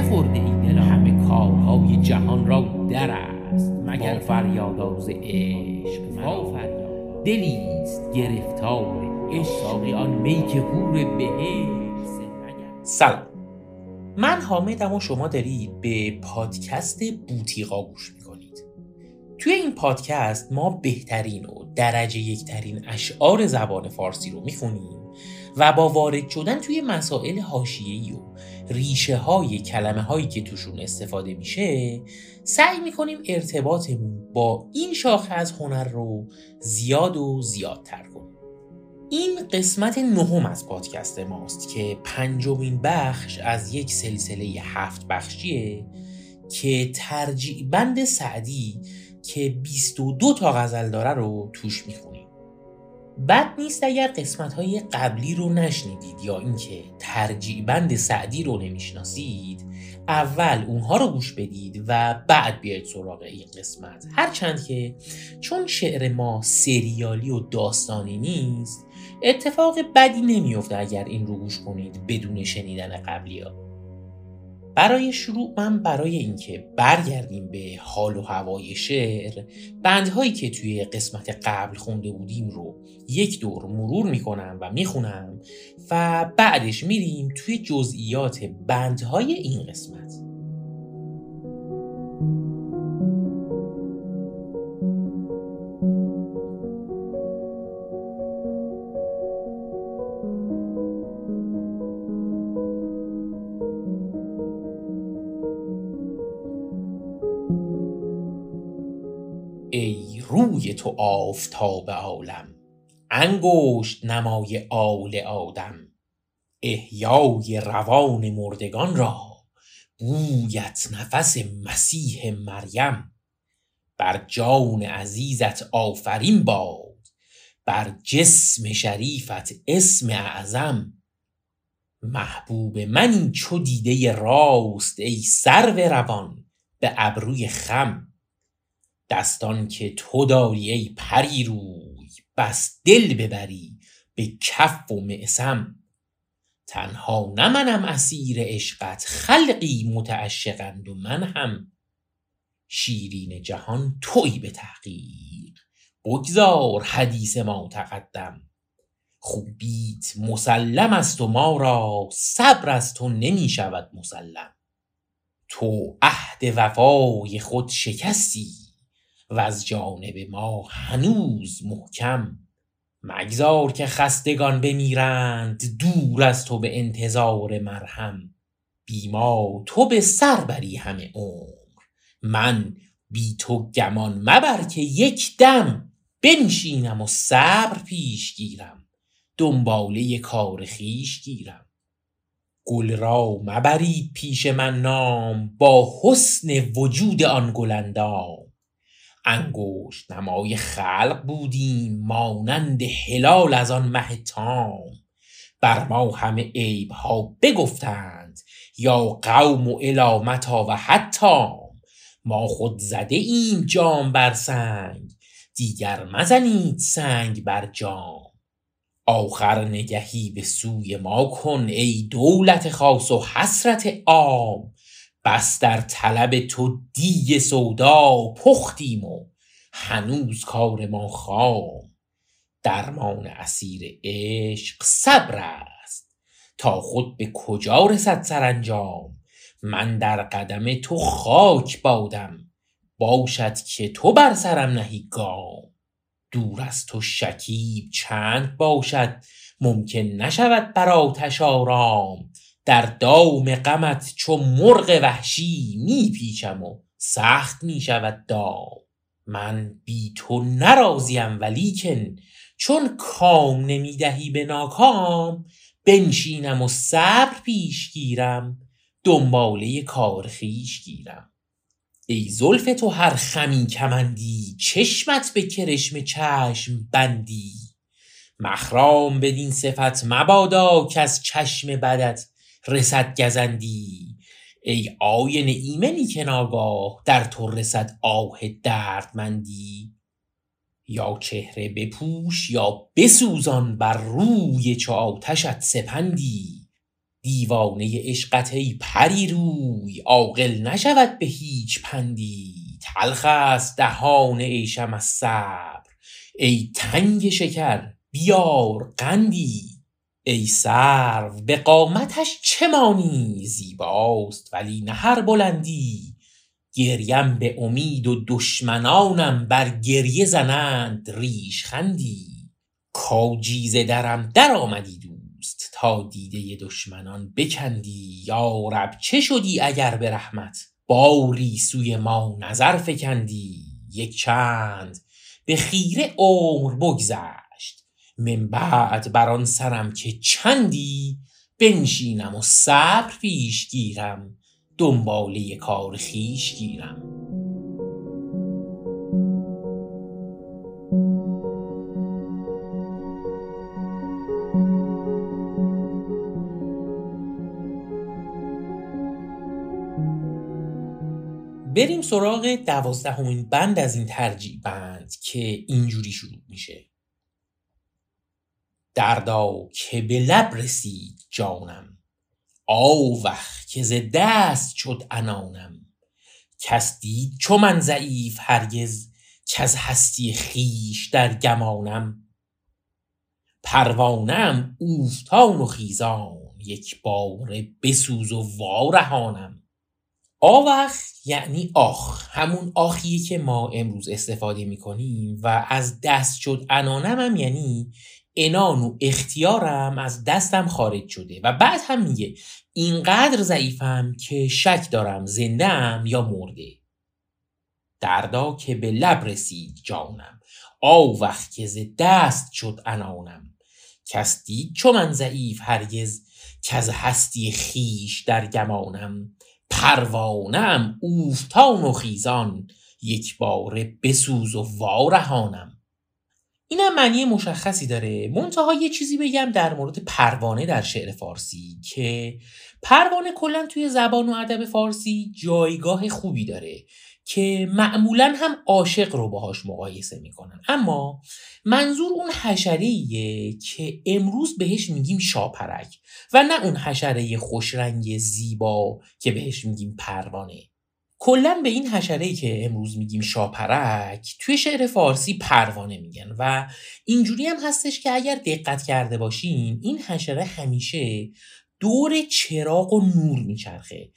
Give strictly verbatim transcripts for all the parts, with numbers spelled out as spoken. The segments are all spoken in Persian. چه خورده ای دلم؟ همه کارهای جهان را در است مگر فریاداز عشق مرا. دلیست گرفتار عشق آن می که حور بهشت. سلام، من حامدم و شما دارید به پادکست بوطیقا گوش میکنید. توی این پادکست ما بهترین و درجه یکترین اشعار زبان فارسی رو میخونیم و با وارد شدن توی مسائل حاشیه‌ای و ریشه های کلمه هایی که توشون استفاده میشه سعی میکنیم ارتباطمون با این شاخه از هنر رو زیاد و زیادتر کنیم. این قسمت نهم از پادکست ماست که پنجمین بخش از یک سلسله هفت بخشیه که ترجیع بند سعدی که بیست و دو تا غزل داره رو توش میخونیم. بد نیست اگر قسمت‌های قبلی رو نشنیدید یا اینکه ترجیع بند سعدی رو نمیشناسید، اول اونها رو گوش بدید و بعد بیاید سراغ این قسمت. هرچند که چون شعر ما سریالی و داستانی نیست، اتفاق بدی نمیفته اگر این رو گوش کنید بدون شنیدن قبلی‌ها. برای شروع من برای اینکه برگردیم به حال و هوای شعر، بندهایی که توی قسمت قبل خونده بودیم رو یک دور مرور میکنم و میخونم و بعدش میریم توی جزئیات بندهای این قسمت. ای روی تو آفتاب عالم، انگشت نمای آل آدم، احیای روان مردگان را بویت نفس مسیح مریم. بر جان عزیزت آفرین باد، بر جسم شریفت اسم اعظم. محبوب منی چو دیده راست ای سرو روان به ابروی خم. دستان که تو داری ای پری روی، بس دل ببری به کف و معصم. تنها نه منم اسیر عشقت، خلقی متعشقند و من هم. شیرین جهان تویی به تحقیق، بگذار حدیث ما تقدم. خوبیت مسلم است و ما را، صبر از تو نمی شود مسلم. تو عهد وفای خود شکستی و از جانب ما هنوز محکم. مگذار که خستگان بمیرند، دور از تو به انتظار مرهم. بی ما تو به سر بری همه عمر، من بی تو گمان مبر که یک دم. بنشینم و صبر پیش گیرم، دنباله کار خویش گیرم. گل را مبرید پیش من نام، با حسن وجود آن گلندام. انگشت نمای خلق بودیم، مانند هلال از آن مه تام. بر ما همه عیب ها بگفتند، یا قوم و الی متی و حتی. ما خود زده ایم جام بر سنگ، دیگر مزنید سنگ بر جام. آخر نگهی به سوی ما کن، ای دولت خاص و حسرت عام. بس در طلب تو دیه سودا، پختیم و هنوز کار ما خام. درمان اسیر عشق صبر است، تا خود به کجا رسد سرانجام. من در قدم تو خاک بادم، باشد که تو بر سرم نهی گام. دور از تو شکیب چند باشد، ممکن نشود بر آتش آرام. در دام غمت چو مرغ وحشی، می پیچم و سخت می شود دام. من بی تو نراضیم ولیکن، چون کام نمی دهی به ناکام. بنشینم و صبر پیش گیرم، دنباله کار خویش گیرم. ای زلف تو هر خمی کمندی، چشمت به کرشم چشم بندی. مخرام بدین صفت مبادا، که از چشم بدت رسد گزندی. ای آینه ایمنی که ناگاه، در تو رسد آه دردمندی. یا چهره بپوش یا بسوزان، بر روی چو آتشت سپندی. دیوانه عشقت ای پری روی، عاقل نشود به هیچ پندی. تلخ است دهان عیشم از صبر، ای تنگ شکر بیار قندی. ای سرو به قامتش چه مانی، زیباست ولی نه هر بلندی. گریم به امید و دشمنانم، بر گریه زنند ریش خندی. کاجی ز درم در آمدی دوست، تا دیده دشمنان بکندی. یا رب چه شدی اگر به رحمت، باری سوی ما نظر فکندی. یک چند به خیره عمر بگذشت، من بعد بر آن سرم که چندی. بنشینم و صبر پیش گیرم، دنباله کار خویش گیرم. بریم سراغ دوازدهمین بند از این ترجیع بند که اینجوری شروع میشه: دردا که به لب رسید جانم، آوخ که ز دست شد عنانم. کس دید چو من ضعیف هرگز، کز هستی خویش در گمانم. پروانه ام اوفتان و خیزان، یک باره بسوز و وارهانم. آوخ یعنی آخ، همون آخیه که ما امروز استفاده میکنیم، و از دست شد عنانم هم یعنی انان و اختیارم از دستم خارج شده. و بعد هم میگه اینقدر ضعیفم که شک دارم زنده‌ام یا مرده. دردا که به لب رسید جانم، آوخ که ز دست شد عنانم. کس دید چو من ضعیف هرگز، کز هستی خویش در گمانم. پروانه ام اوفتان و خیزان، یک باره بسوز و وارهانم. این هم معنی مشخصی داره. منتها یه چیزی بگم در مورد پروانه در شعر فارسی، که پروانه کلن توی زبان و ادب فارسی جایگاه خوبی داره که معمولا هم عاشق رو باهاش مقایسه میکنن، اما منظور اون حشره‌ایه که امروز بهش میگیم شاپرک و نه اون حشره خوشرنگ زیبا که بهش میگیم پروانه. کلن به این حشره‌ای که امروز میگیم شاپرک توی شعر فارسی پروانه میگن، و اینجوری هم هستش که اگر دقت کرده باشین این حشره همیشه دور چراغ و نور میچرخه،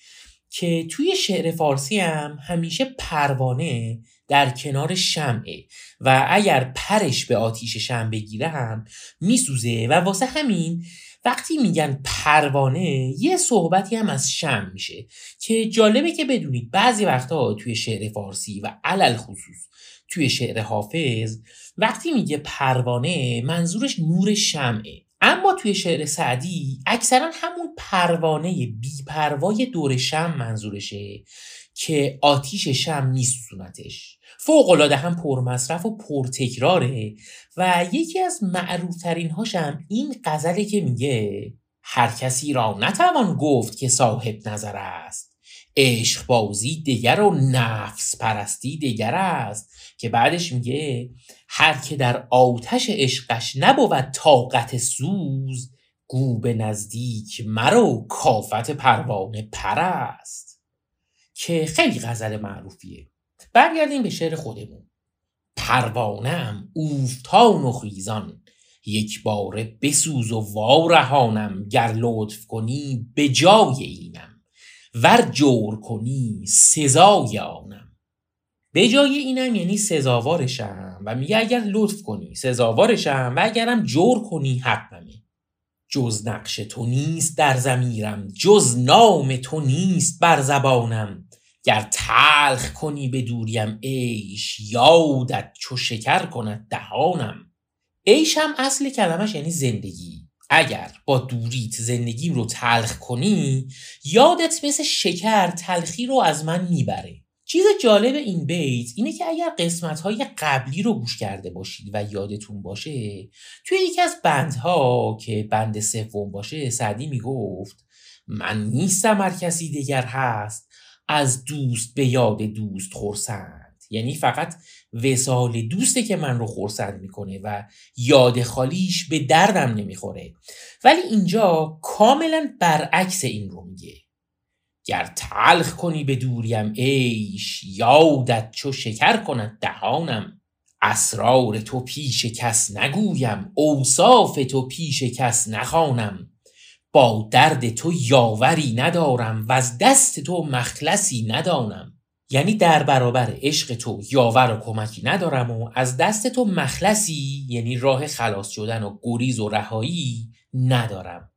که توی شعر فارسی هم همیشه پروانه در کنار شمعه و اگر پرش به آتیش شمع بگیره هم میسوزه، و واسه همین وقتی میگن پروانه یه صحبتی هم از شمع میشه. که جالبه که بدونید بعضی وقتها توی شعر فارسی و علل خصوص توی شعر حافظ وقتی میگه پروانه منظورش نور شمعه، اما توی شعر سعدی اکثرا همون پروانه بی‌پروای دور شمع منظورشه که آتیش شمع میسوزونتش. فوق‌العاده هم پرمصرف و پرتکراره، و یکی از معروف‌ترین هاشم این غزله که میگه: هر کسی را نتوان گفت که صاحب نظر است، عشق بازی دگر و نفس پرستی دگر است. که بعدش میگه: هر که در آتش عشقش نبود طاقت سوز، گو به نزدیک مرو کافت پروانه پر است. که خیلی غزل معروفیه. برگردیم به شعر خودمون: پروانه ام اوفتان و خیزان، یک باره بسوز و وارهانم. گر لطف کنی به جای اینم، ور جور کنی سزای آنم. به جای اینم یعنی سزاوارشم، و میگه اگر لطف کنی سزاوارشم، و اگرم جور کنی حقمه. جز نقش تو نیست در ضمیرم، جز نام تو نیست بر زبانم. گر تلخ کنی به دوریم عیش، یادت چو شکر کند دهانم. عیش هم اصل کلمش یعنی زندگی. اگر با دوریت زندگیم رو تلخ کنی، یادت مثل شکر تلخی رو از من میبره. چیز جالب این بیت اینه که اگر قسمت‌های قبلی رو گوش کرده باشید و یادتون باشه، توی یکی از بندها که بند سوم باشه، سعدی میگفت: من نیستم هر کسی دیگر هست، از دوست به یاد دوست خرسند. یعنی فقط وصال دوسته که من رو خرسند میکنه و یاد خالیش به دردم نمیخوره. ولی اینجا کاملا برعکس این رو میگه. گر تلخ کنی به دوریم عیش، یادت چو شکر کند دهانم. اسرار تو پیش کس نگویم، اوصاف تو پیش کس نخوانم. با درد تو یاوری ندارم، و از دست تو مخلصی ندانم. یعنی در برابر عشق تو یاور و کمکی ندارم و از دست تو مخلصی، یعنی راه خلاص شدن و گریز و رهایی ندارم.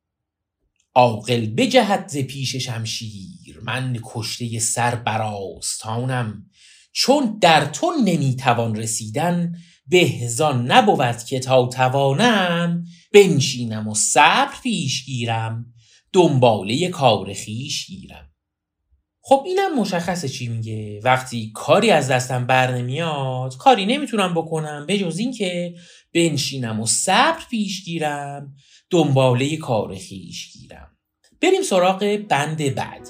عاقل بجهد ز پیش شمشیر، من کشته سر بر آستانم. چون در تو نمیتوان رسیدن، به زان نبود که تا توانم. بنشینم و صبر پیش گیرم، دنباله کار خویش گیرم. خب اینم مشخصه چی میگه؟ وقتی کاری از دستم بر نمیاد، کاری نمیتونم بکنم به جز این که بنشینم و صبر پیش گیرم، دنباله کار خویش گیرم. بریم سراغ بند بعد.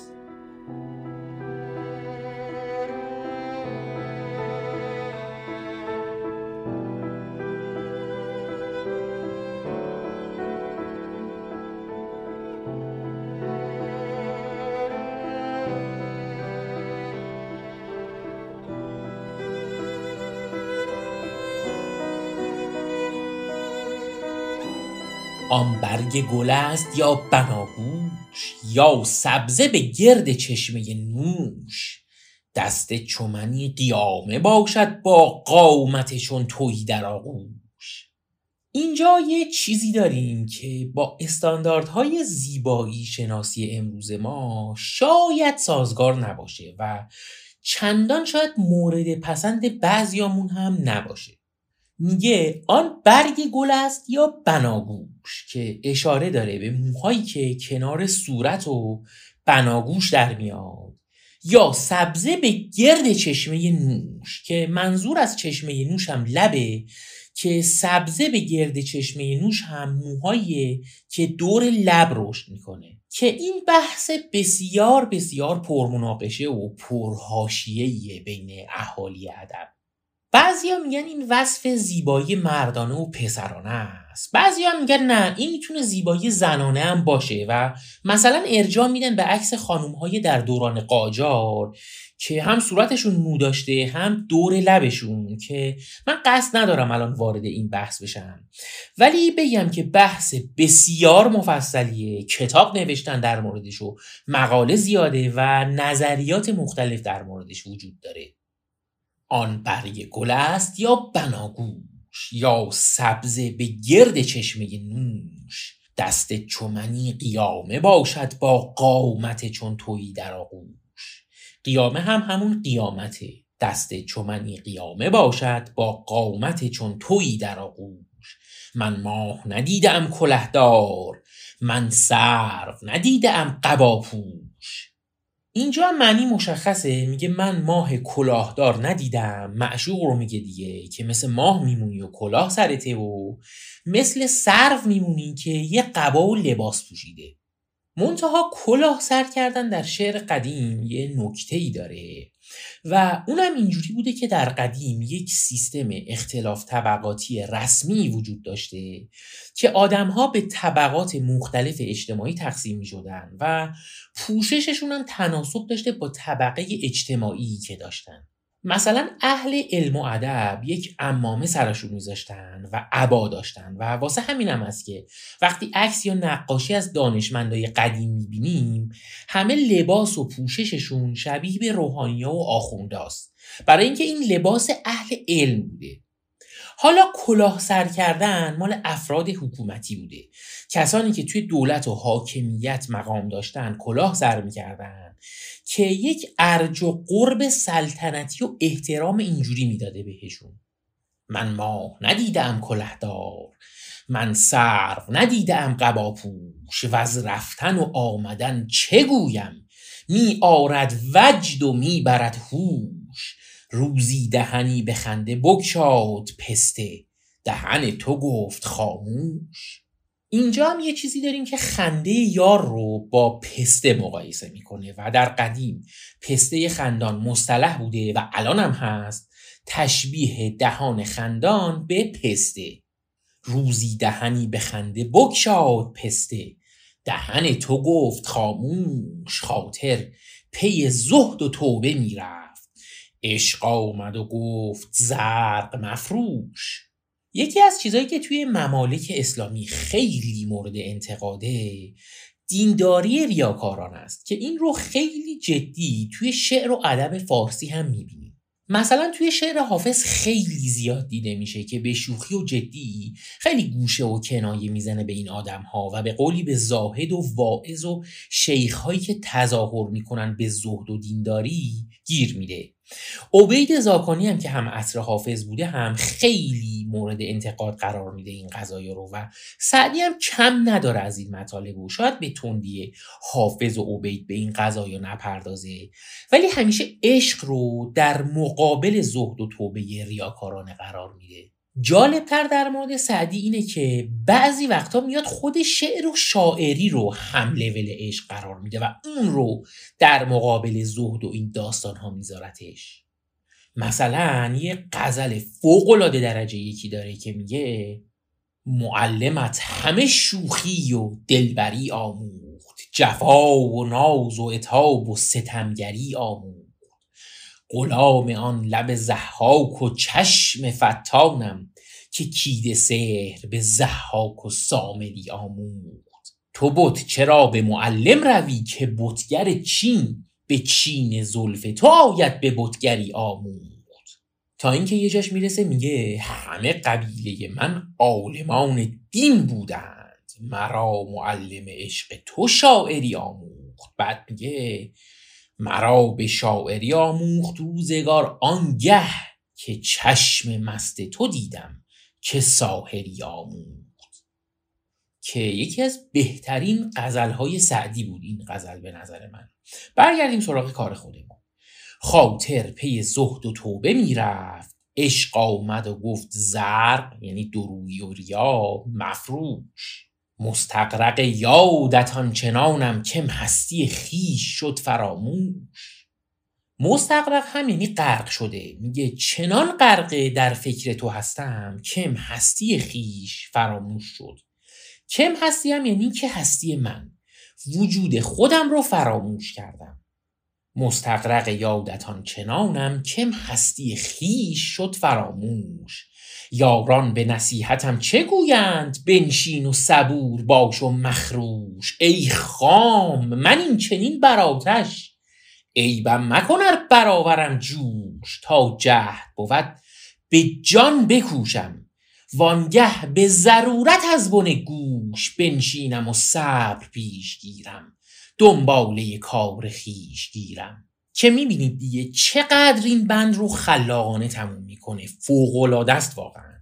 آن برگ گل است یا بناگوش، یا سبزه به گرد چشمه نوش. دست چمنی قیامه باشد، با قامت چون تویی در آغوش. اینجا یه چیزی داریم که با استانداردهای زیبایی شناسی امروز ما شاید سازگار نباشه و چندان شاید مورد پسند بعضیامون هم نباشه. میگه آن برگ گل است یا بناگوش، که اشاره داره به موهایی که کنار صورت و بناگوش در میاد. یا سبزه به گرد چشمه نوش، که منظور از چشمه نوش هم لبه، که سبزه به گرد چشمه نوش هم موهایی که دور لب رشد میکنه. که این بحث بسیار بسیار پرمناقشه و پرحاشیه‌ایه بین اهالی ادب. بعضیا میگن این وصف زیبایی مردانه و پسرانه است. بعضیا میگن نه، این میتونه زیبایی زنانه هم باشه و مثلا ارجاع میدن به عکس خانم‌های در دوران قاجار که هم صورتشون مو داشته هم دور لبشون، که من قصد ندارم الان وارد این بحث بشم. ولی بگم که بحث بسیار مفصلیه، کتاب نوشتن در موردش و مقاله زیاده و نظریات مختلف در موردش وجود داره. آن برگ گل است یا بناگوش، یا سبزه به گرد چشمه نوش. دست چمنی قیامه باشد، با قامت چون تویی در آغوش. قیامه هم همون قیامته. دست چمنی قیامه باشد، با قامت چون تویی در آغوش. من ماه ندیدم کلهدار، من سرو ندیدم قباپوش. اینجا معنی مشخصه، میگه من ماه کلاهدار ندیدم. معشوق رو میگه دیگه، که مثل ماه میمونی و کلاه سرته و مثل سرو میمونی که یه قبا و لباس پوشیده. منتها کلاه سر کردن در شعر قدیم یه نکته‌ای داره و اونم اینجوری بوده که در قدیم یک سیستم اختلاف طبقاتی رسمی وجود داشته که آدم‌ها به طبقات مختلف اجتماعی تقسیم می‌شدن و پوشششون هم تناسب داشته با طبقه اجتماعی که داشتن. مثلا اهل علم و ادب یک عمامه سرشون میذاشتن و عبا داشتن و واسه همین هم هست که وقتی عکس یا نقاشی از دانشمندای قدیم میبینیم، همه لباس و پوشششون شبیه به روحانیا و آخونداست، برای اینکه این لباس اهل علم بوده. حالا کلاه سر کردن مال افراد حکومتی بوده. کسانی که توی دولت و حاکمیت مقام داشتن کلاه سر میکردن که یک ارج و قرب سلطنتی و احترام اینجوری میداده بهشون. من ماه ندیدم کلهدار، من سرو ندیدم قباپوش. و از رفتن و آمدن چه گویم، می آرد وجد و می برد هوش. روزی دهنی به خنده بگشاد پسته، دهن تو گفت خاموش. اینجا هم یه چیزی داریم که خنده یار رو با پسته مقایسه میکنه و در قدیم پسته خندان مصطلح بوده و الان هم هست تشبیه دهان خندان به پسته. روزی دهنی به خنده بگشاد پسته، دهن تو گفت خاموش خاطر، پی زهد و توبه میرفت. عشق آمد و گفت زرق مفروش. یکی از چیزایی که توی ممالک اسلامی خیلی مورد انتقاده دینداری ریاکاران است که این رو خیلی جدی توی شعر و ادب فارسی هم میبینیم. مثلا توی شعر حافظ خیلی زیاد دیده میشه که به شوخی و جدی خیلی گوشه و کنایه میزنه به این آدم‌ها و به قولی به زاهد و واعظ و شیخ‌هایی که تظاهر میکنن به زهد و دینداری گیر میده. عبید زاکانی هم که هم عصر حافظ بوده هم خیلی مورد انتقاد قرار میده این قضایا رو، و سعدی هم کم نداره از این مطالب و شاید به تندی حافظ و عبید به این قضایا نپردازه، ولی همیشه عشق رو در مقابل زهد و توبه ریاکارانه قرار میده. جالبتر در مورد سعدی اینه که بعضی وقتا میاد خود شعر و شاعری رو هم لول عشق قرار میده و اون رو در مقابل زهد و این داستان ها میذارتش. مثلا یه غزل فوق‌العاده درجه یکی داره که میگه معلمت همه شوخی و دلبری آموخت، جفا و ناز و عتاب و ستمگری آموخت، غلام آن لب ضحاک و چشم فتانم، که کید سحر به ضحاک و سامری آموخت. تو بت چرا به معلم روی، که بتگر چین به چین زلف تو آید به بتگری آموخت. تا اینکه یه جاش میرسه میگه همه قبیله من عالمان دین بودند، مرا معلم عشق تو شاعری آموخت. بعد میگه مرا به شاعری آموخت روزگار آنگه، که چشم مست تو دیدم که ساحری آموخت. که یکی از بهترین غزل‌های سعدی بود این غزل به نظر من. برگردیم سراغ کار خودمون. خاطر پی زهد و توبه میرفت، عشق آمد و گفت زرق، یعنی درویی و ریا، مفروش. مستغرق یادت آنچنانم، که هستی خویش شد فراموش. مستغرق هم یعنی غرق شده، میگه چنان غرق در فکر تو هستم که هستی خویش فراموش شد. که هستی هم یعنی که هستی من، وجود خودم رو فراموش کردم. مستغرق یادت آنچنانم که هستی خویش شد فراموش. یاران به نصیحتم چه گویند، بنشین و صبور باش و مخروش. ای خام من این چنین بر آتش، عیبم مکن ار برآورم جوش. تا جهد بود به جان بکوشم، وانگه به ضرورت از بن گوش. بنشینم و صبر پیش گیرم، دنباله کار خویش گیرم. که میبینید دیگه چقدر این بند رو خلاقانه تموم میکنه، فوق‌العاده است واقعا.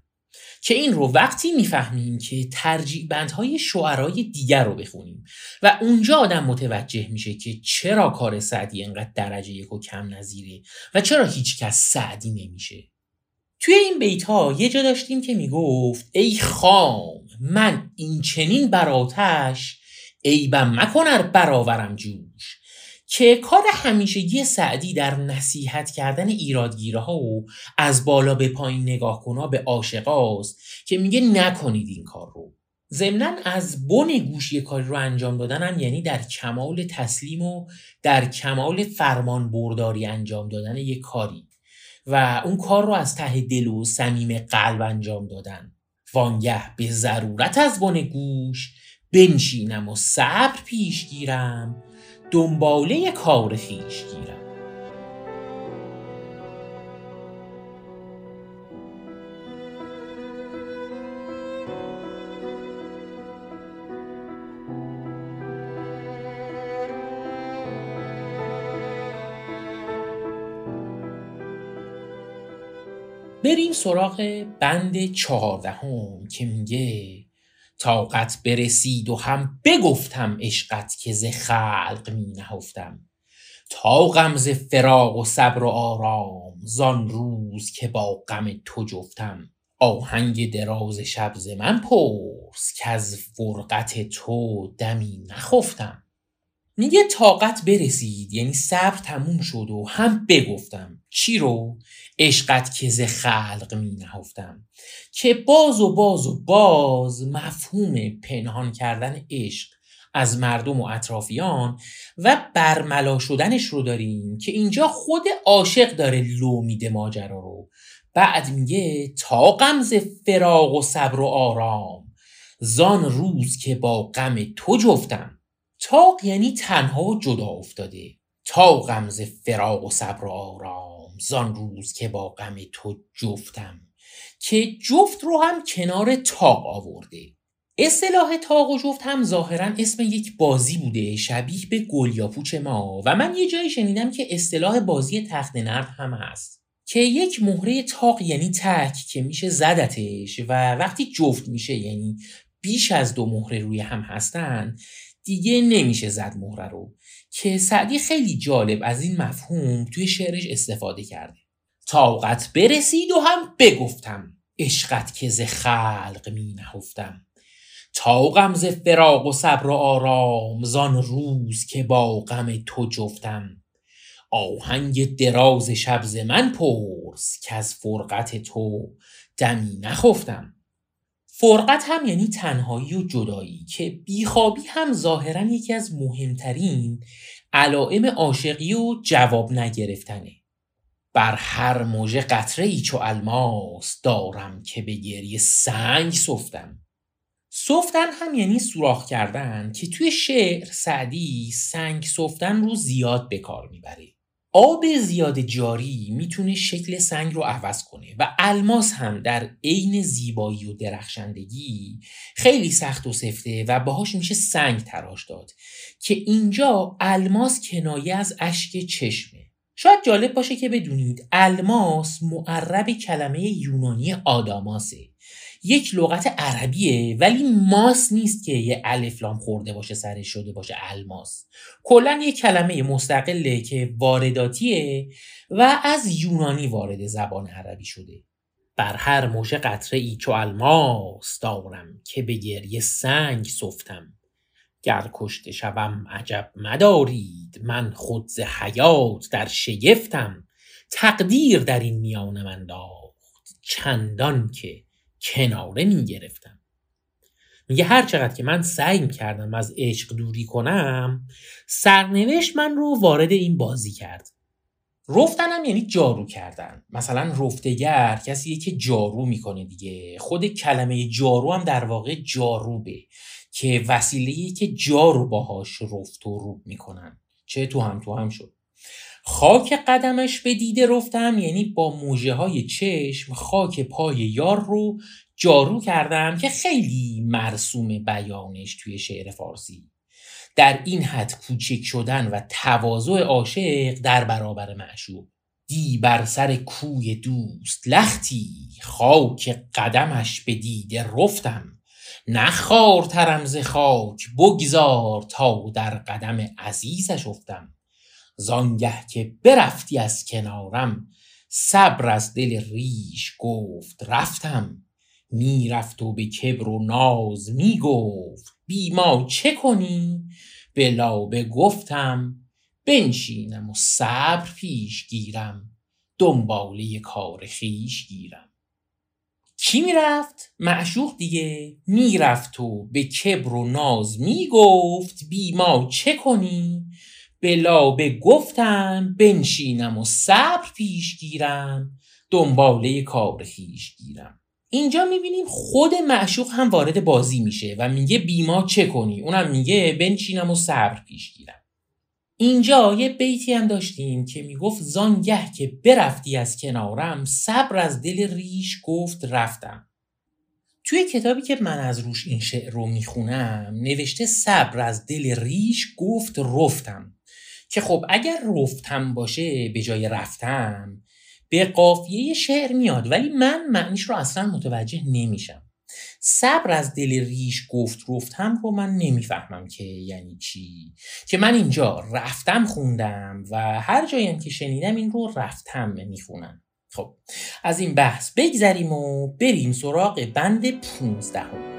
که این رو وقتی میفهمیم که ترجیع بندهای شعرهای دیگر رو بخونیم و اونجا آدم متوجه میشه که چرا کار سعدی انقدر درجه یک و کم نظیره و چرا هیچ کس سعدی نمیشه. توی این بیتها یه جا داشتیم که میگفت ای خام من این چنین بر آتش، عیبم مکن ار برآورم جوش. که کار همیشگی سعدی در نصیحت کردن ایرادگیرها و از بالا به پایین نگاه کنا به عاشقاست که میگه نکنید این کار رو. ضمناً از بن گوش یک کاری رو انجام دادن هم یعنی در کمال تسلیم و در کمال فرمان برداری انجام دادن یک کاری و اون کار رو از ته دل و صمیم قلب انجام دادن. وانگه به ضرورت از بن گوش، بنشینم و صبر پیش گیرم، دنباله کار خویش گیرم. بریم سراغ بند چهاردهم که میگه طاقت برسید و هم بگفتم عشقت، که ز خلق می نهفتم. تا غم ز فراق و صبر و آرام، زان روز که با غم تو جفتم. آهنگ دراز شب ز من پرس، که از فرقت تو دمی نخفتم. میگه طاقت برسید، یعنی صبر تموم شد و هم بگفتم چی رو؟ عشقت که ز خلق می نهفتم، که باز و باز و باز مفهوم پنهان کردن عشق از مردم و اطرافیان و برملا شدنش رو داریم که اینجا خود عاشق داره لو میده ماجرا رو. بعد میگه طاقم ز فراق و صبر و آرام، زان روز که با غم تو جفتم. طاق یعنی تنها و جدا افتاده. طاقم ز فراق و صبر و آرام، زان روز که با غم تو جفتم، که جفت رو هم کنار طاق آورده. اصطلاح طاق و جفت هم ظاهرا اسم یک بازی بوده شبیه به گل یا پوچ ما، و من یه جایی شنیدم که اصطلاح بازی تخته نَرد هم هست که یک مهره طاق یعنی تک که میشه زدتش، و وقتی جفت میشه یعنی بیش از دو مهره روی هم هستن دیگه نمیشه زد مهره رو، که سعدی خیلی جالب از این مفهوم توی شعرش استفاده کرده. طاقت برسید و هم بگفتم، عشقت که ز خلق می نهفتم، طاقم ز فراق و صبر و آرام، زان روز که با غم تو جفتم. آهنگ دراز شب ز من پرس، که از فرقت تو دمی نخفتم. فرقت هم یعنی تنهایی و جدایی که بیخوابی هم ظاهراً یکی از مهمترین علائم عاشقی و جواب نگرفتنه. بر هر موج قطره ای چو الماس، دارم که به گریه سنگ سفتم. سفتن هم یعنی سوراخ کردن که توی شعر سعدی سنگ سفتن رو زیاد به کار میبره. آب زیاد جاری میتونه شکل سنگ رو عوض کنه و الماس هم در عین زیبایی و درخشندگی خیلی سخت و سفته و باهاش میشه سنگ تراش داد، که اینجا الماس کنایه از اشک چشمه. شاید جالب باشه که بدونید الماس معرب کلمه یونانی آداماسه، یک لغت عربیه ولی ماس نیست که یه الف لام خورده باشه سرش شده باشه الماس. کلا یه کلمه مستقله که وارداتیه و از یونانی وارد زبان عربی شده. بر هر موج قطره ای چو الماس، دارم که به گریه سنگ سفتم. گر کشته شوم عجب مدارید، من خود ز حیات در شگفتم. تقدیر در این میانم انداخت، چندان که کناره می گرفتم. میگه هر چقدر که من سعی می کردم از عشق دوری کنم، سرنوشت من رو وارد این بازی کرد. رفتنم یعنی جارو کردن. مثلا رفتگر کسیه که جارو میکنه دیگه. خود کلمه جارو هم در واقع جاروبه که وسیله‌ای که جارو باهاش رفت و روب میکنن. چه تو هم تو هم شد. خاک قدمش به دیده رفتم، یعنی با موجه های چشم خاک پای یار رو جارو کردم که خیلی مرسوم بیانش توی شعر فارسی. در این حد کوچک شدن و تواضع عاشق در برابر معشوق. دی بر سر کوی دوست لختی، خاک قدمش به دیده رفتم. نخوارترم ز خاک بگذار، تا در قدم عزیزش افتم. زانگه که برفتی از کنارم، صبر از دل ریش گفت رفتم. میرفت و به کبر و ناز میگفت، بی ما چه کنی؟ به لابه گفتم. بنشینم و صبر پیش گیرم، دنباله کار خویش گیرم. کی میرفت؟ معشوق دیگه. میرفت و به کبر و ناز میگفت، بی ما چه کنی؟ به لابه گفتم. بنشینم و صبر پیش گیرم، دنباله کار خویش گیرم. اینجا میبینیم خود معشوق هم وارد بازی میشه و میگه بی ما چه کنی، اونم میگه بنشینم و صبر پیش گیرم. اینجا یه بیتی هم داشتیم که میگفت زانگه که برفتی از کنارم، صبر از دل ریش گفت رفتم. توی کتابی که من از روش این شعر رو میخونم نوشته صبر از دل ریش گفت رفتم، که خب اگر رفتم باشه به جای رفتم به قافیه شعر میاد، ولی من معنیش رو اصلا متوجه نمیشم. صبر از دل ریش گفت رفتم رو من نمیفهمم که یعنی چی، که من اینجا رفتم خوندم و هر جایی که شنیدم این رو رفتم میخونم. خب از این بحث بگذریم و بریم سراغ بند پونزدهم.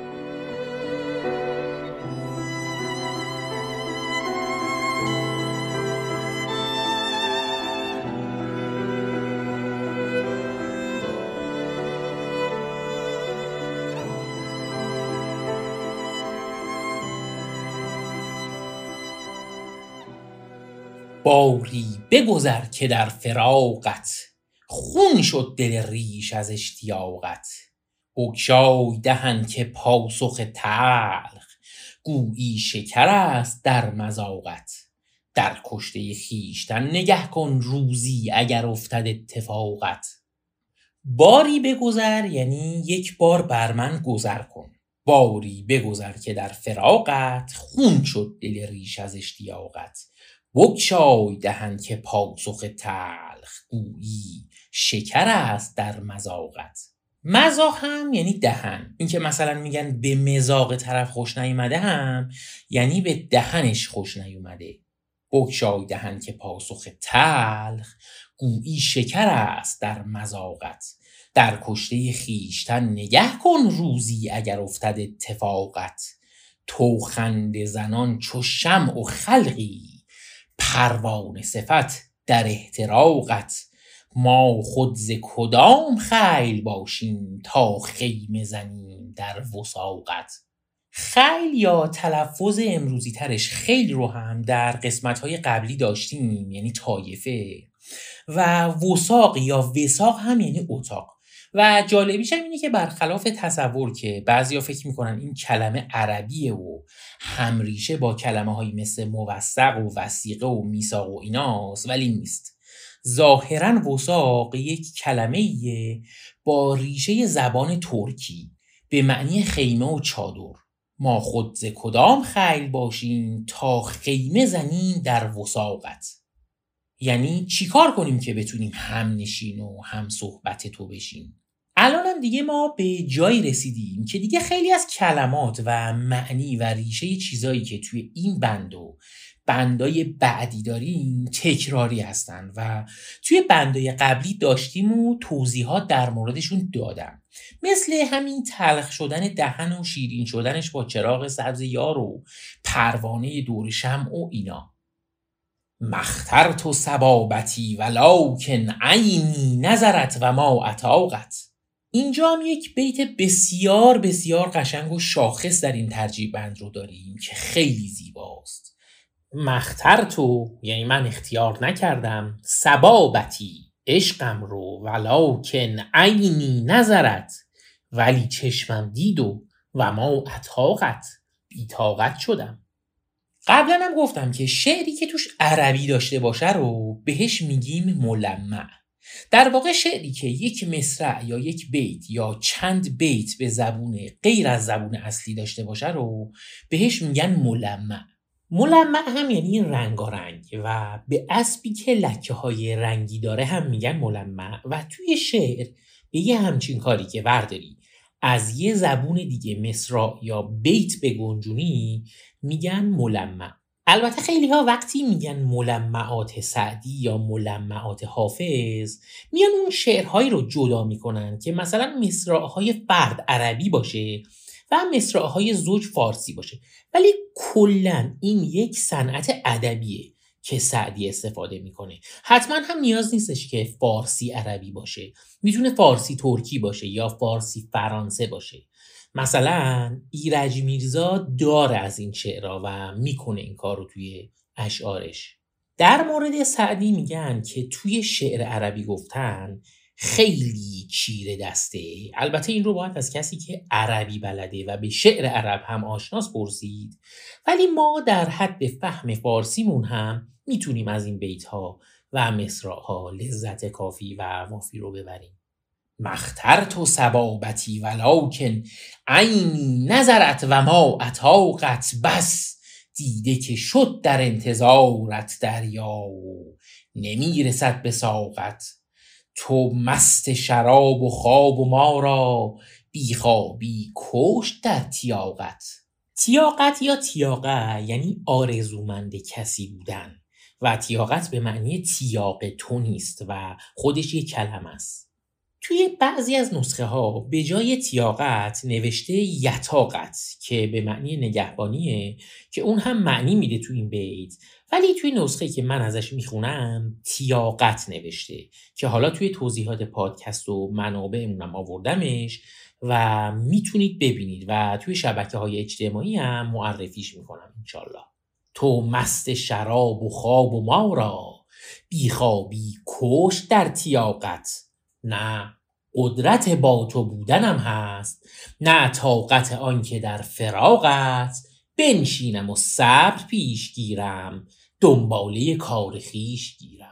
باری بگذر که در فراقت خون شد دل ریش از اشتیاقت. بگشای دهن که پاسخ تلخ گویی شکر است در مذاقت. در کشته خویشتن نگه کن روزی اگر افتد اتفاقت. باری بگذر یعنی یک بار بر من گذر کن. باری بگذر که در فراقت خون شد دل ریش از اشتیاقت. بگشای دهن که پاسخ تلخ گویی شکر است در مذاقت. مذاق هم یعنی دهن. این که مثلا میگن به مذاق طرف خوش نیومده هم یعنی به دهنش خوش نیومده. بگشای دهن که پاسخ تلخ گویی شکر است در مذاقت. در کشته خویشتن نگه کن روزی اگر افتد اتفاقت. تو خنده زنان چو شمع و خلقی پروانه صفت در احتراقت. ما خود ز کدام خیل باشیم تا خیمه زنیم در وثاقت. خیل یا تلفظ امروزی ترش خیل رو هم در قسمت‌های قبلی داشتیم، یعنی طایفه، و وثاق یا وثاق هم یعنی اتاق. و جالبیش هم اینه که برخلاف تصور که بعضیا فکر میکنن این کلمه عربیه و همریشه با کلمه هایی مثل موثق و وثیقه و میثاق و ایناست، ولی نیست. ظاهرا وثاق یک کلمه‌ایه با ریشه زبان ترکی به معنی خیمه و چادر. ما خود ز کدام خیل باشیم تا خیمه زنیم در وثاقت. یعنی چیکار کنیم که بتونیم هم نشین و هم صحبت تو بشیم. الانم دیگه ما به جایی رسیدیم که دیگه خیلی از کلمات و معنی و ریشه چیزایی که توی این بند و بندای بعدی داریم تکراری هستن و توی بندای قبلی داشتیم و توضیحات در موردشون دادم، مثل همین تلخ شدن دهن و شیرین شدنش با چراغ سبز یار و پروانه دور شمع و اینا. مخترت و سبابتی ولکن عینی نظرت و ما اتاقت. اینجا هم یک بیت بسیار بسیار قشنگ و شاخص در این ترجیع بند رو داریم که خیلی زیباست. مخترت و یعنی من اختیار نکردم، سبابتی عشقم رو، ولکن عینی نظرت ولی چشمم دید و و ما اتاقت بی‌طاقت شدم. قبلا هم گفتم که شعری که توش عربی داشته باشه رو بهش میگیم ملمع. در واقع شعری که یک مصرع یا یک بیت یا چند بیت به زبون غیر از زبون اصلی داشته باشه رو بهش میگن ملمع. ملمع هم یعنی رنگارنگ و به اسبی که لکه های رنگی داره هم میگن ملمع. و توی شعر به یه همچین کاری که ورداری از یه زبون دیگه مصرع یا بیت به گنجونی میگن ملمع. البته خیلی ها وقتی میگن ملمعات سعدی یا ملمعات حافظ میان اون شعرهایی رو جدا میکنن که مثلا مصرعهای فرد عربی باشه و مصرعهای زوج فارسی باشه، ولی کلا این یک صنعت ادبیه که سعدی استفاده میکنه. حتما هم نیاز نیستش که فارسی عربی باشه، میتونه فارسی ترکی باشه یا فارسی فرانسه باشه. مثلا ایرج میرزا داره از این شعرها و میکنه این کار رو توی اشعارش. در مورد سعدی میگن که توی شعر عربی گفتن خیلی چیره دسته. البته این رو باید از کسی که عربی بلده و به شعر عرب هم آشناس پرسید، ولی ما در حد فهم فارسیمون هم میتونیم از این بیتها و مصرعها لذت کافی و وافی رو ببریم. مخترت و سبابتی ولکن عینی نظرت و ما اتاقت. بس دیده که شد در انتظارت دریا و نمیرسد به ساقت. تو مست شراب و خواب و ما را بیخوابی کشت در تیاقت. تیاقت یا تیاقه یعنی آرزومند کسی بودن و تیاقت به معنی تیاقه تو نیست و خودش یک کلمه است. توی بعضی از نسخه ها به جای تیاقت نوشته یتاقت که به معنی نگهبانیه که اون هم معنی میده تو این بیت، ولی توی نسخه که من ازش میخونم تیاقت نوشته که حالا توی توضیحات پادکست و منابعمونم آوردمش و میتونید ببینید و توی شبکه های اجتماعی هم معرفیش میکنم انشالله. تو مست شراب و خواب و ما را بیخوابی کش در تیاقت، نه قدرت با تو بودنم هست، نه طاقت آن که در فراقت بنشینم و صبر پیش گیرم، دنباله کار خویش گیرم.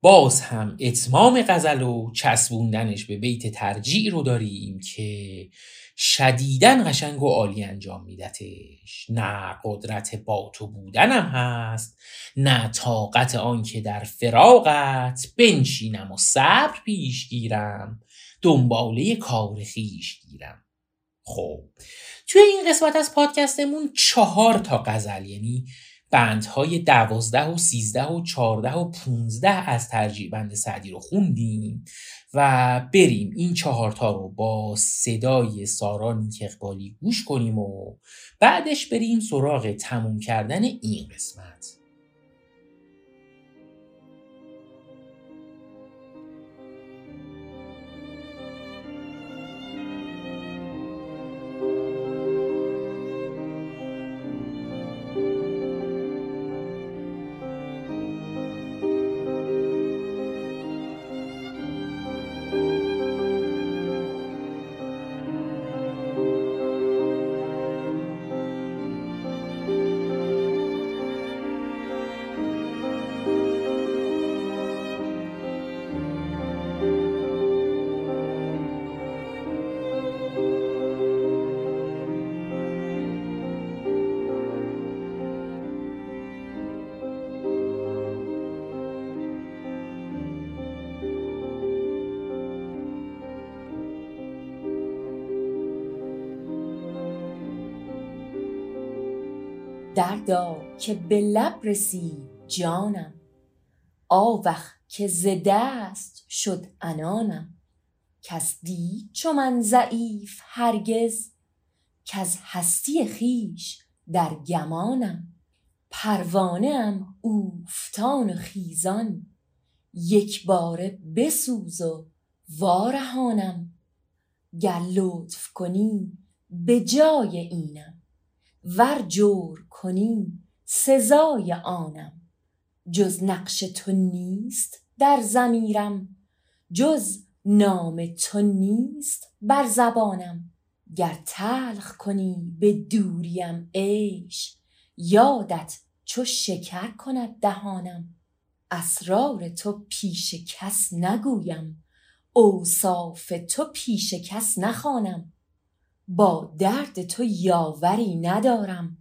باز هم اتمام غزل و چسبوندنش به بیت ترجیع رو داریم که شدیداً قشنگ و عالی انجام میدتش. نه قدرت با تو بودنم هست، نه طاقت آن که در فراقت بنشینم و صبر پیش گیرم، دنباله کار خویش گیرم. خب توی این قسمت از پادکستمون چهار تا غزل، یعنی بندهای دوازده و سیزده و چارده و پونزده از ترجیع بند سعدی رو خوندیم و بریم این چهارتا رو با صدای سارا نیک اقبالی گوش کنیم و بعدش بریم سراغ تموم کردن این قسمت. دردا که به لب رسید جانم، آوخ که ز دست شد عنانم، کس دید چو من ضعیف هرگز، کز هستی خویش در گمانم، پروانه ام اوفتان و خیزان، یک باره بسوز و وارهانم، گر لطف کنی به جای اینم، ور جور کنی سزای آنم، جز نقش تو نیست در ضمیرم، جز نام تو نیست بر زبانم، گر تلخ کنی به دوریم عیش، یادت چو شکر کند دهانم، اسرار تو پیش کس نگویم، اوصاف تو پیش کس نخوانم، با درد تو یاوری ندارم،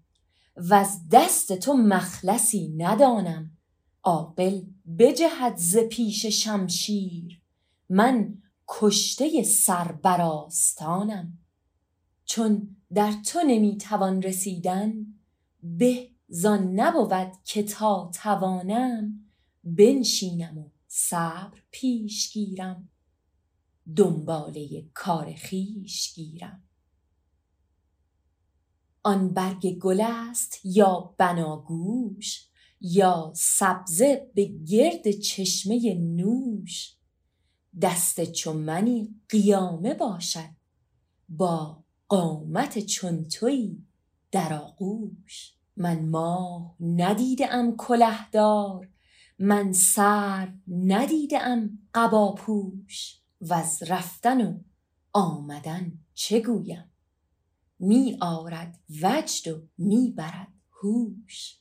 وز دست تو مخلصی ندانم، عاقل بجهد ز پیش شمشیر، من کشته سربراستانم، چون در تو نمیتوان رسیدن، به زان نبود که تا توانم، بنشینم و صبر پیش گیرم، دنباله کار خویش گیرم. آن برگ گل است یا بناگوش، یا سبزه به گرد چشمه نوش، دست چو منی قیامه باشد، با قامت چون تویی در آغوش، من ماه ندیده ام کلهدار، من سر ندیده ام قباپوش، وز رفتن و آمدن چه گویم، می آرد وجد و می برد هوش،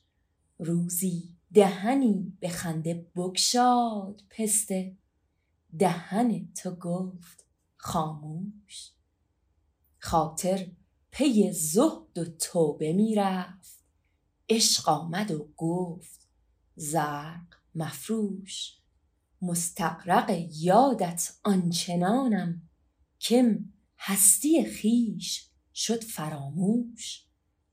روزی دهنی به خنده بگشاد پسته، دهن تو گفت خاموش، خاطر پی زهد و توبه می رفت، عشق آمد و گفت زرق مفروش، مستغرق یادت آنچنانم، کم هستی خویش شد فراموش،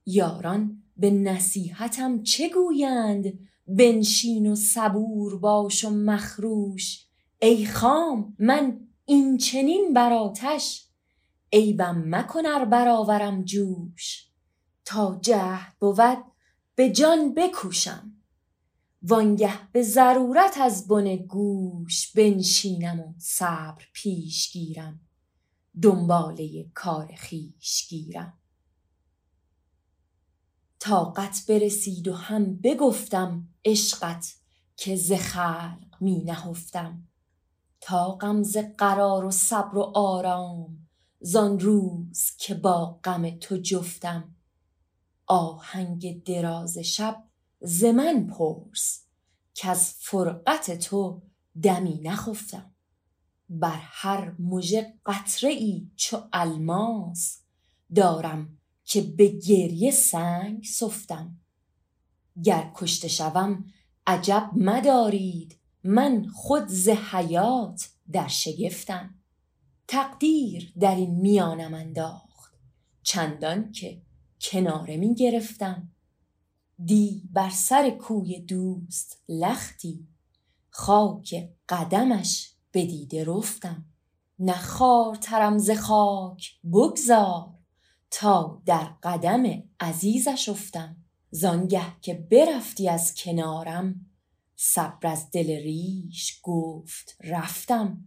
یاران به نصیحتم چه گویند، بنشین و صبور باش و مخروش، ای خام من این چنین بر آتش، عیبم مکن ار برآورم جوش، تا جهد بود به جان بکوشم، وانگه به ضرورت از بن گوش، بنشینم و صبر پیش گیرم، دنباله کار خویش گیرم. طاقت برسید و هم بگفتم عشقت که ز خلق می نهفتم. طاقم ز قرار و صبر و آرام زان روز که با غم تو جفتم. آهنگ دراز شب ز من پرس کز فرقت تو دمی نخفتم. بر هر مژه قطره ای چو الماس دارم که به گریه سنگ سفتم. گر کشته شوم عجب مدارید من خود ز حیات در شگفتم. تقدیر در این میانم انداخت چندان که کناره می گرفتم. دی بر سر کوی دوست لختی خاک قدمش به دیده رفتم. نه خوارترم ز خاک بگذار تا در قدم عزیزش افتم. زانگه که برفتی از کنارم صبر از دل ریش گفت رفتم.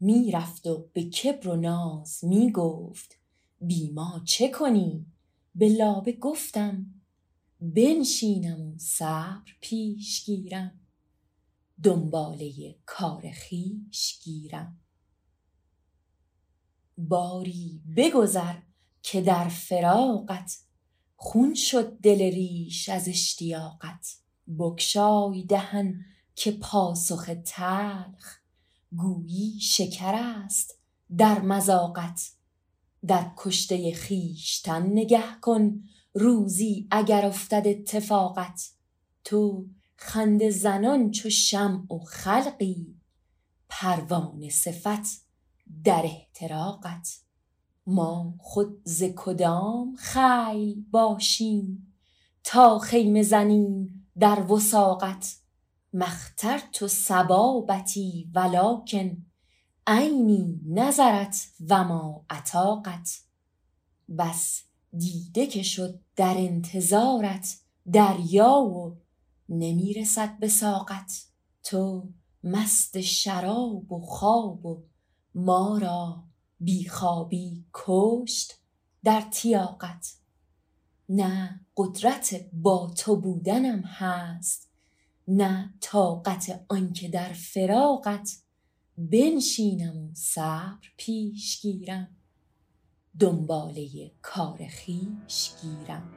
می رفت و به کبر و ناز می گفت بی ما چه کنی؟ به لابه گفتم بنشینم و صبر پیش گیرم دنباله کار خویش گیرم. باری بگذر که در فراقت خون شد دل ریش از اشتیاقت. بگشای دهن که پاسخ تلخ گویی شکر است در مذاقت. در کشته خویشتن نگه کن روزی اگر افتد اتفاقت. تو خنده زنان چو شمع و خلقی پروانه صفت در احتراقت. ما خود ز کدام خیل باشیم تا خیمه زنیم در وثاقت. مخترت صبابتی ولکن عینی نظرت و ما اطاقت. بس دیده که شد در انتظارت دریا و نمیرسد به ساقت. تو مست شراب و خواب و ما را بیخوابی کشت در تیاقت. نه قدرت با تو بودنم هست نه طاقت آنکه در فراقت. بنشینم و صبر پیش گیرم دنباله کار خویش گیرم.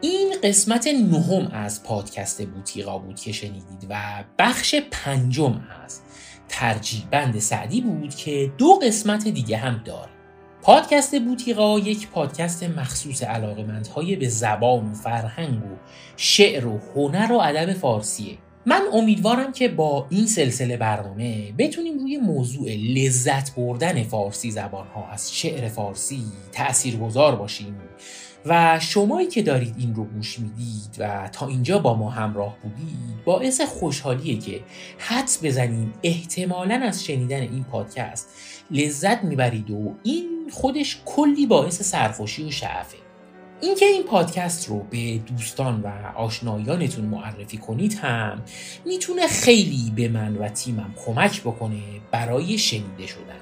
این قسمت نهم از پادکست بوطیقا بود که شنیدید و بخش پنجم از ترجیع بند سعدی بود که دو قسمت دیگه هم داره. پادکست بوطیقا یک پادکست مخصوص علاقه‌مندهای به زبان و فرهنگ و شعر و هنر و ادب فارسیه. من امیدوارم که با این سلسله برنامه بتونیم روی موضوع لذت بردن فارسی زبانها از شعر فارسی تأثیرگذار باشیم و شمایی که دارید این رو گوش میدید و تا اینجا با ما همراه بودید باعث خوشحالیه که حدس بزنیم احتمالاً از شنیدن این پادکست لذت میبرید و این خودش کلی باعث سرخوشی و شعفه. اینکه این پادکست رو به دوستان و آشنایانتون معرفی کنید هم میتونه خیلی به من و تیمم کمک بکنه برای شنیده شدن.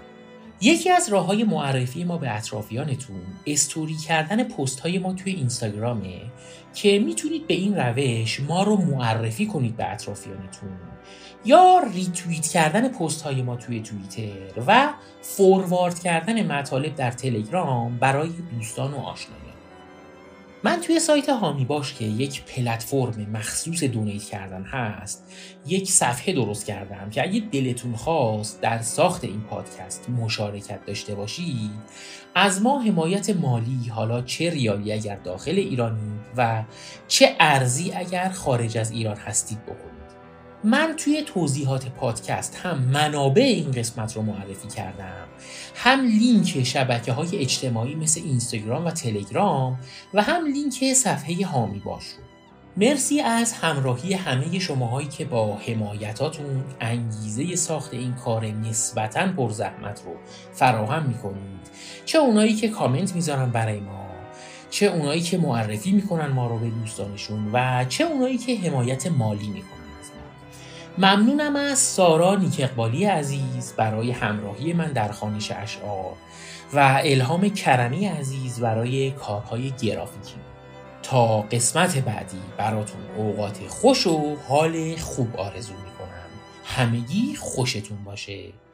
یکی از راه‌های معرفی ما به اطرافیانتون استوری کردن پست‌های ما توی اینستاگرامه که میتونید به این روش ما رو معرفی کنید به اطرافیانتون یا ریتوییت کردن پست‌های ما توی توییتر و فوروارد کردن مطالب در تلگرام برای دوستان و آشنایان. من توی سایت هامی باش که یک پلتفرم مخصوص دونیت کردن هست یک صفحه درست کردم که اگه دلتون خواست در ساخت این پادکست مشارکت داشته باشید از ما حمایت مالی، حالا چه ریالی اگر داخل ایرانید و چه ارزی اگر خارج از ایران هستید بکنید. من توی توضیحات پادکست هم منابع این قسمت رو معرفی کردم هم لینک شبکه‌های اجتماعی مثل اینستاگرام و تلگرام و هم لینک صفحه هامی باش رو. مرسی از همراهی همه شماهایی که با حمایتاتون انگیزه ساخت این کار نسبتاً پرزحمت رو فراهم می‌کنید. چه اونایی که کامنت میذارن برای ما، چه اونایی که معرفی می‌کنن ما رو به دوستانشون و چه اونایی که حمایت مالی می‌کنن. ممنونم از سارا نیک اقبالی عزیز برای همراهی من در خوانش اشعار و الهام کرمی عزیز برای کارهای گرافیکی. تا قسمت بعدی براتون اوقات خوش و حال خوب آرزو میکنم. همگی خوشتون باشه.